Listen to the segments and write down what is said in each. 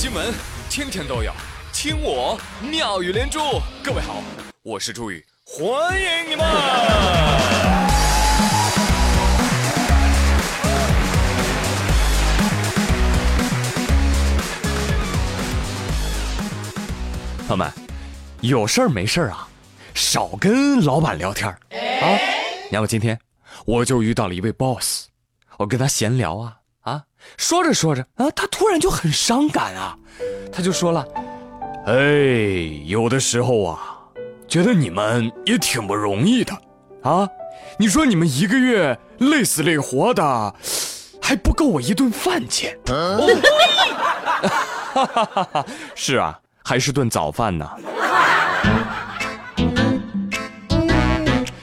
新闻天天都有，听我妙语连珠。各位好，我是朱宇，欢迎你们。朋友们，有事儿没事儿啊，少跟老板聊天啊。然后今天我就遇到了一位 boss， 我跟他闲聊啊，说着说着啊，他突然就很伤感啊，他就说了，哎，有的时候啊，觉得你们也挺不容易的啊！你说你们一个月累死累活的，还不够我一顿饭钱。哦、是啊，还是顿早饭呢。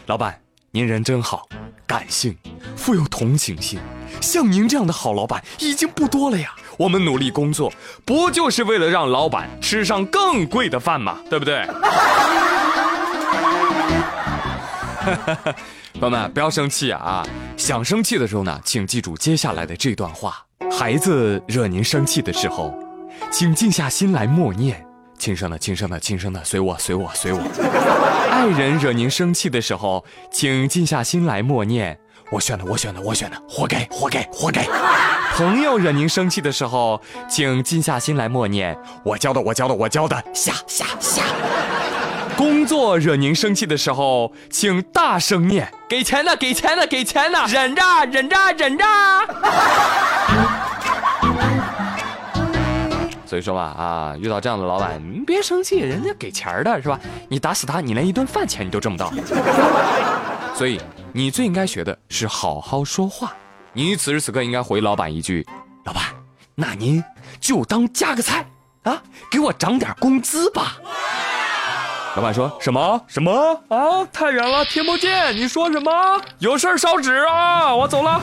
老板，您人真好，感性，富有同情心。像您这样的好老板已经不多了呀。我们努力工作，不就是为了让老板吃上更贵的饭嘛，对不对？朋友们不要生气啊，想生气的时候呢，请记住接下来的这段话，孩子惹您生气的时候，请静下心来默念，亲生的亲生的亲生的，随我随我随我。爱人惹您生气的时候，请静下心来默念，我选的我选的我选的，活该活该活该。朋友惹您生气的时候，请静下心来默念，我教的我教的我教的，下下下。工作惹您生气的时候，请大声念，给钱呢给钱呢给钱呢，忍着忍着忍着。所以说吧啊，遇到这样的老板你别生气，人家给钱的是吧，你打死他你连一顿饭钱你都挣不到。所以你最应该学的是好好说话，你此时此刻应该回老板一句，老板那您就当加个菜啊，给我涨点工资吧。老板说什么什么啊？太远了，听不见你说什么？有事烧纸啊，我走了。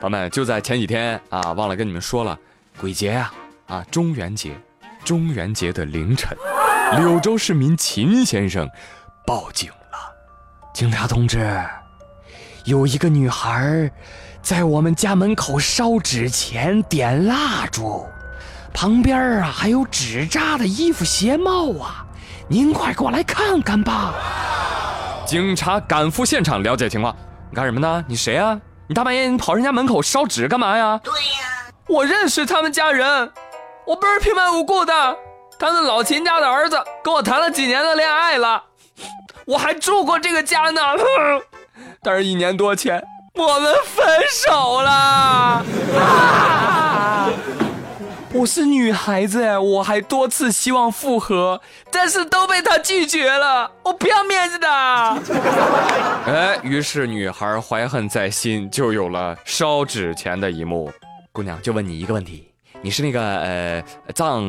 朋友们，就在前几天啊，忘了跟你们说了，鬼节啊，中元节的凌晨，柳州市民秦先生报警了。警察同志，有一个女孩在我们家门口烧纸前点蜡烛，旁边啊还有纸扎的衣服鞋帽啊，您快过来看看吧。警察赶赴现场了解情况，你干什么呢？你谁啊？你大半夜你跑人家门口烧纸干嘛呀？对呀，我认识他们家人，我不是平白无故的，他们老秦家的儿子跟我谈了几年的恋爱了，我还住过这个家呢，但是1年多前我们分手了啊！我是女孩子，我还多次希望复合，但是都被他拒绝了，我不要面子的。哎，于是女孩怀恨在心，就有了烧纸钱的一幕。姑娘，就问你一个问题，你是那个葬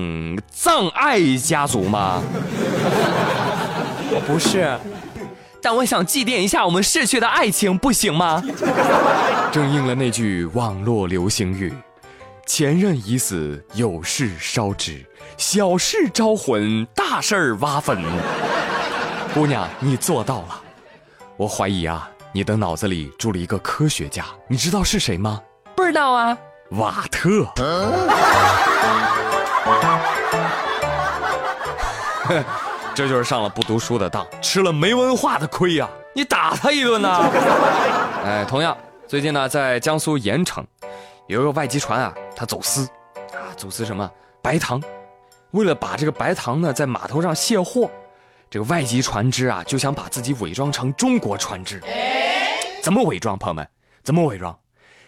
爱家族吗？我不是，但我想祭奠一下我们逝去的爱情，不行吗？正应了那句网络流行语，前任已死，有事烧纸，小事招魂，大事挖坟。姑娘，你做到了。我怀疑啊，你的脑子里住了一个科学家，你知道是谁吗？不知道啊。瓦特。这就是上了不读书的当，吃了没文化的亏呀！你打他一顿呐！哎，同样，最近呢，在江苏盐城，有一个外籍船啊，他走私，啊，走私什么白糖？为了把这个白糖呢，在码头上卸货，这个外籍船只啊，就想把自己伪装成中国船只。怎么伪装，朋友们？怎么伪装？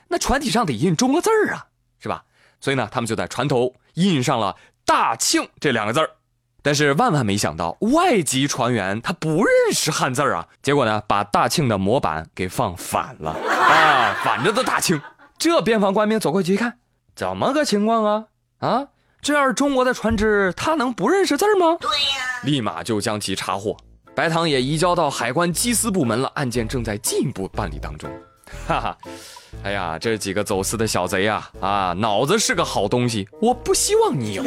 那船体上得印中国字儿啊，是吧？所以呢，他们就在船头印上了“大庆”这两个字儿。但是万万没想到，外籍船员他不认识汉字啊，结果呢，把大庆的模板给放反了啊，反着的大庆。这边防官兵走过去一看，怎么个情况啊？啊，这要是中国的船只，他能不认识字吗？对呀，立马就将其查获，白糖也移交到海关缉私部门了，案件正在进一步办理当中。哈哈，哎呀，这几个走私的小贼啊，脑子是个好东西，我不希望你有。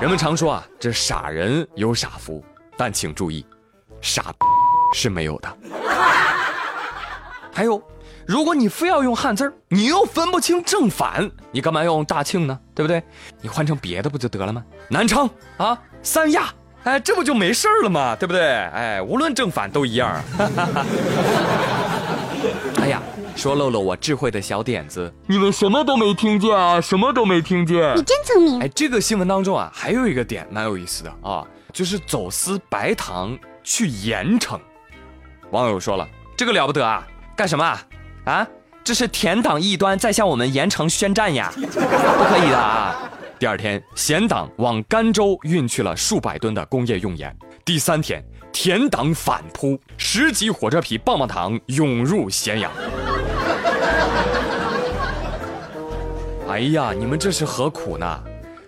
人们常说啊，这傻人有傻福，但请注意，傻是没有的。还有如果你非要用汉字儿，你又分不清正反，你干嘛用大庆呢？对不对？你换成别的不就得了吗？南昌啊，三亚，哎，这不就没事了吗？对不对？哎，无论正反都一样。哎呀，说漏了我智慧的小点子，你们什么都没听见啊，什么都没听见。你真聪明。哎，这个新闻当中啊，还有一个点蛮有意思的啊，就是走私白糖去盐城。网友说了，这个了不得啊，干什么啊？啊，这是甜党异端在向我们盐城宣战呀，不可以的啊！第二天，咸党往甘州运去了数百吨的工业用盐。第三天，甜党反扑，10级火车皮棒棒糖涌入咸阳。哎呀，你们这是何苦呢？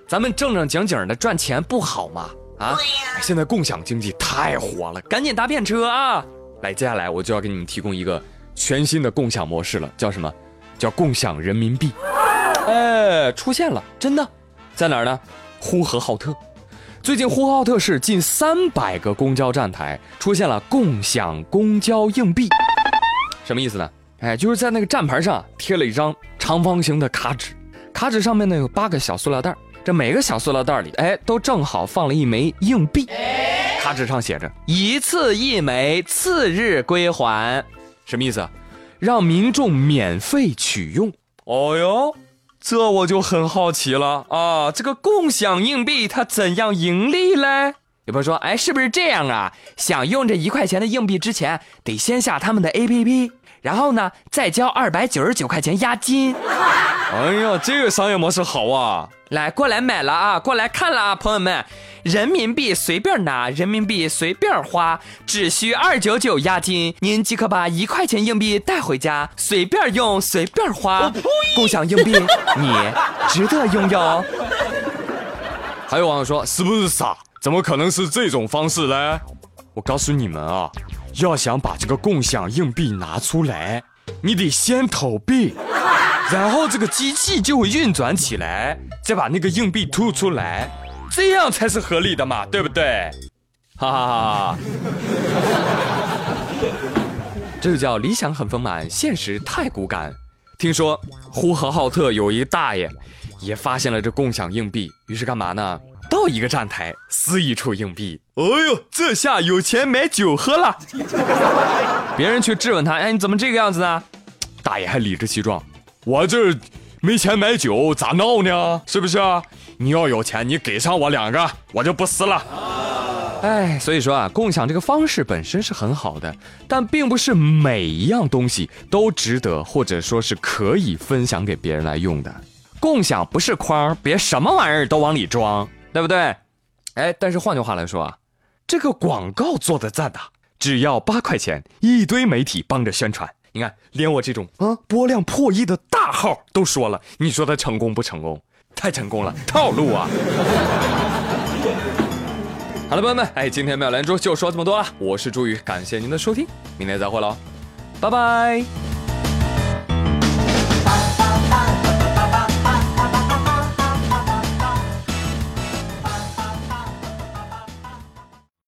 咱们正正经经的赚钱不好吗？啊，现在共享经济太火了，赶紧搭便车啊！来，接下来我就要给你们提供一个全新的共享模式了，叫什么？叫共享人民币。哎，出现了，真的，在哪儿呢？呼和浩特。最近呼和浩特市近300个公交站台出现了共享公交硬币。什么意思呢？哎，就是在那个站牌上贴了一张长方形的卡纸，卡纸上面呢有8个小塑料袋，这每个小塑料袋里，哎，都正好放了一枚硬币。卡纸上写着一次一枚，次日归还。什么意思啊？让民众免费取用。哦哟，这我就很好奇了啊！这个共享硬币它怎样盈利嘞？有朋友说，哎，是不是这样啊？想用这1块钱的硬币之前，得先下他们的 APP， 然后呢，再交299块钱押金。哎呀，这个商业模式好啊！来，过来买了啊，过来看了啊，朋友们。人民币随便拿，人民币随便花，只需299押金，您即可把1块钱硬币带回家，随便用，随便花。共享硬币，你值得拥有。还有网友说，是不是傻？怎么可能是这种方式呢？我告诉你们啊，要想把这个共享硬币拿出来，你得先投币。然后这个机器就会运转起来，再把那个硬币吐出来，这样才是合理的嘛，对不对？哈哈哈哈。这就叫理想很丰满，现实太骨感。听说呼和浩特有一大爷也发现了这共享硬币，于是干嘛呢？到一个站台撕一处硬币，哎呦，这下有钱买酒喝了。别人去质问他，哎，你怎么这个样子呢？大爷还理直气壮，我这没钱买酒咋闹呢？是不是啊？你要有钱，你给上我2个，我就不撕了。哎，所以说啊，共享这个方式本身是很好的，但并不是每一样东西都值得，或者说是可以分享给别人来用的。共享不是筐，别什么玩意儿都往里装，对不对？哎，但是换句话来说啊，这个广告做得赞啊，只要8块钱，一堆媒体帮着宣传。你看，连我这种播量破亿的大号都说了，你说他成功不成功？太成功了，套路啊！好了，朋友们，哎，今天妙连珠就说这么多了。我是朱宇，感谢您的收听，明天再会喽，拜拜。